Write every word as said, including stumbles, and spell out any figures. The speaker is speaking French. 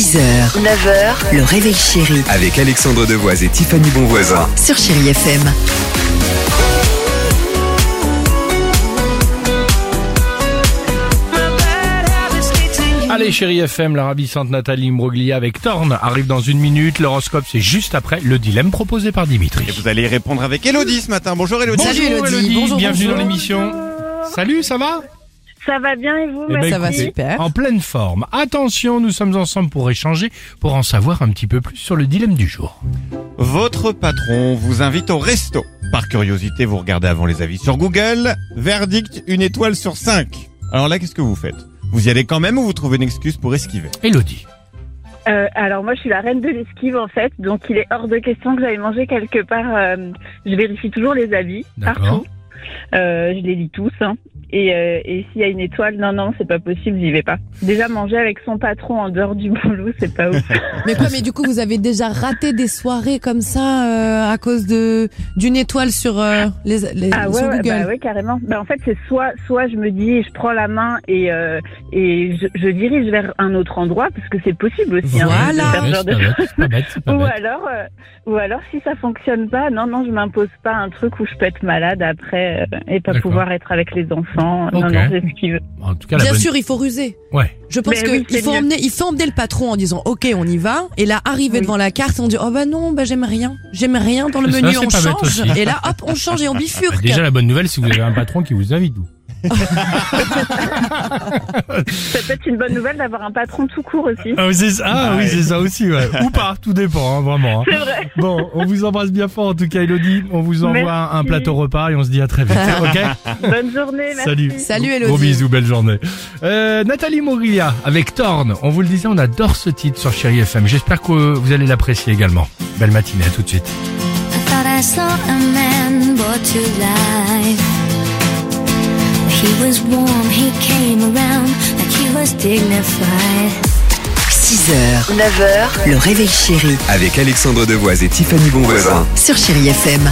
six heures, neuf heures, le réveil chéri. Avec Alexandre Devoise et Tiffany Bonvoisin. Sur Chérie F M. Allez, Chérie F M, la ravissante Natalie Imbruglia avec Torn arrive dans une minute. L'horoscope, c'est juste après le dilemme proposé par Dimitri. Et vous allez répondre avec Elodie ce matin. Bonjour Elodie. Salut Elodie. Elodie. Bonjour, bienvenue bonjour. Dans l'émission. Salut, ça va ? Ça va bien et vous ? Eh merci. Ben, écoutez, ça va super. En pleine forme. Attention, nous sommes ensemble pour échanger, pour en savoir un petit peu plus sur le dilemme du jour. Votre patron vous invite au resto. Par curiosité, vous regardez avant les avis sur Google. Verdict, une étoile sur cinq. Alors là, qu'est-ce que vous faites ? Vous y allez quand même ou vous trouvez une excuse pour esquiver ? Elodie. Euh, alors moi je suis la reine de l'esquive en fait, donc il est hors de question que j'aille manger quelque part. Euh, je vérifie toujours les avis, d'accord, partout. Euh, je les lis tous. Hein. Et, euh, et s'il y a une étoile, non, non, c'est pas possible, j'y vais pas. Déjà manger avec son patron en dehors du boulot, c'est pas ouf. Mais quoi, mais du coup vous avez déjà raté des soirées comme ça euh, à cause de d'une étoile sur euh, les, les ah, sur ouais, Google. Ah bah, ouais, carrément. Bah en fait c'est soit soit je me dis je prends la main et euh, et je, je dirige vers un autre endroit parce que c'est possible aussi. Voilà. Hein, ouais, genre de... bête, pas bête, pas ou alors euh, ou alors si ça fonctionne pas, non non je m'impose pas un truc où je peux être malade après euh, et pas d'accord, pouvoir être avec les enfants. Non, okay. non, non, c'est ce qu'il veut. En tout cas, bien bonne... sûr, il faut ruser. Ouais. Je pense qu'il oui, faut, faut emmener le patron en disant ok, on y va. Et là, arrivé oui. devant la carte, on dit oh bah non, bah j'aime rien. J'aime rien dans le c'est menu, ça, on change. Et là, hop, on change et on bifurque. Bah, déjà, la bonne nouvelle, c'est que vous avez un patron qui vous invite, vous. Ça peut être une bonne nouvelle d'avoir un patron tout court aussi. Ah, c'est ça, ah ouais. oui, c'est ça aussi, ouais. Ou pas, tout dépend, hein, vraiment. Hein. C'est vrai. Bon, on vous embrasse bien fort, en tout cas, Elodie. On vous envoie merci. Un plateau repas et on se dit à très vite, ok ? Bonne journée, merci. Salut. Salut, Elodie. Gros bisous, belle journée. Euh, Natalie Imbruglia avec Torn. On vous le disait, on adore ce titre sur Chérie F M. J'espère que vous allez l'apprécier également. Belle matinée, à tout de suite. He was warm, he came around like he was dignified. six heures, neuf heures, le réveil chéri. Avec Alexandre Devoise et Tiffany Bonvoisin. Sur Chérie F M.